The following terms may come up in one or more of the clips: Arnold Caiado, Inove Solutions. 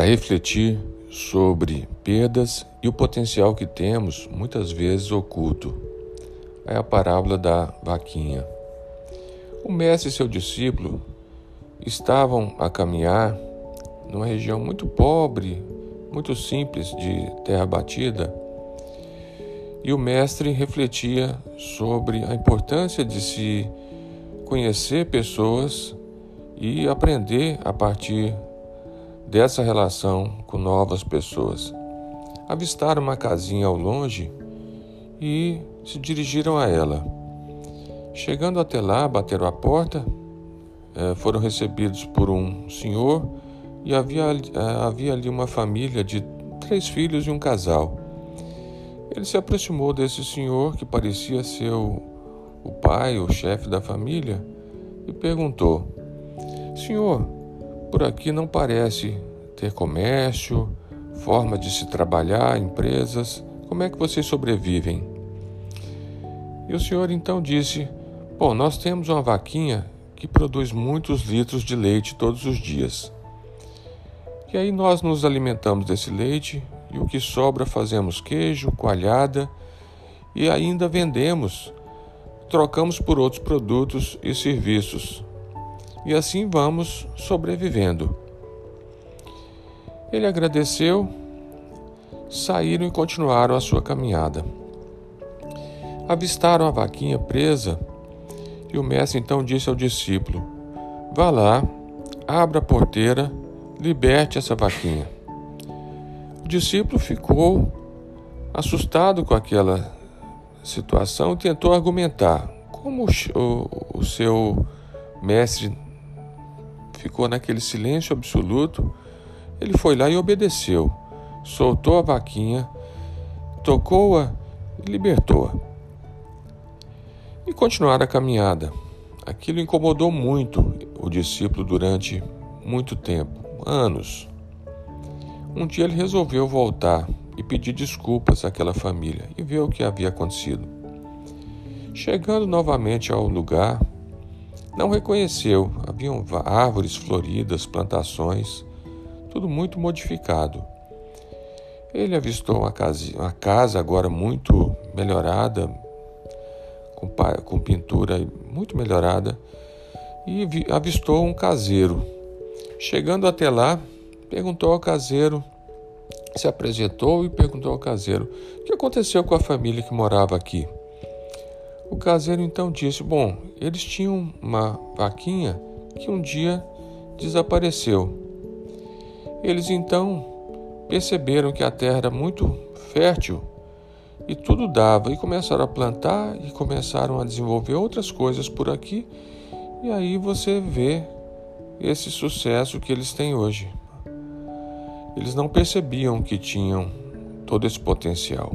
para refletir sobre perdas e o potencial que temos, muitas vezes oculto. É a parábola da vaquinha. O mestre e seu discípulo estavam a caminhar numa região muito pobre, muito simples, de terra batida, e o mestre refletia sobre a importância de se conhecer pessoas e aprender a partir dessa relação com novas pessoas. Avistaram uma casinha ao longe e se dirigiram a ela. Chegando até lá, bateram a porta, foram recebidos por um senhor e havia ali uma família de 3 filhos e um casal. Ele se aproximou desse senhor, que parecia ser o pai, o chefe da família, e perguntou: "Senhor, por aqui não parece ter comércio, forma de se trabalhar, empresas. Como é que vocês sobrevivem?" E o senhor então disse: "Bom, nós temos uma vaquinha que produz muitos litros de leite todos os dias. E aí nós nos alimentamos desse leite e o que sobra fazemos queijo, coalhada e ainda vendemos, trocamos por outros produtos e serviços. E assim vamos sobrevivendo." Ele agradeceu, saíram e continuaram a sua caminhada. Avistaram a vaquinha presa e o mestre então disse ao discípulo: "Vá lá, abra a porteira, liberte essa vaquinha." O discípulo ficou assustado com aquela situação e tentou argumentar. Como o seu mestre ficou naquele silêncio absoluto, ele foi lá e obedeceu, soltou a vaquinha, tocou-a e libertou-a. E continuaram a caminhada. Aquilo incomodou muito o discípulo durante muito tempo, anos. Um dia ele resolveu voltar e pedir desculpas àquela família e ver o que havia acontecido. Chegando novamente ao lugar, não reconheceu. Haviam árvores floridas, plantações, tudo muito modificado. Ele avistou uma casa agora muito melhorada, com pintura muito melhorada, e avistou um caseiro. Chegando até lá, perguntou ao caseiro, se apresentou e perguntou ao caseiro: "O que aconteceu com a família que morava aqui?" O caseiro então disse: "Bom, eles tinham uma vaquinha que um dia desapareceu. Eles então perceberam que a terra era muito fértil e tudo dava, e começaram a plantar e começaram a desenvolver outras coisas por aqui, e aí você vê esse sucesso que eles têm hoje. Eles não percebiam que tinham todo esse potencial."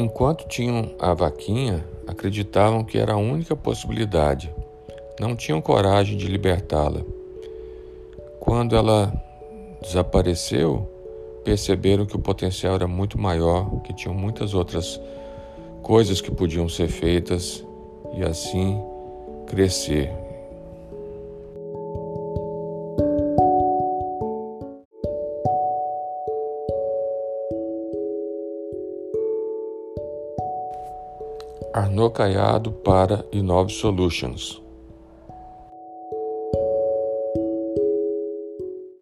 Enquanto tinham a vaquinha, acreditavam que era a única possibilidade. Não tinham coragem de libertá-la. Quando ela desapareceu, perceberam que o potencial era muito maior, que tinham muitas outras coisas que podiam ser feitas e assim crescer. Arnold Caiado para Inove Solutions.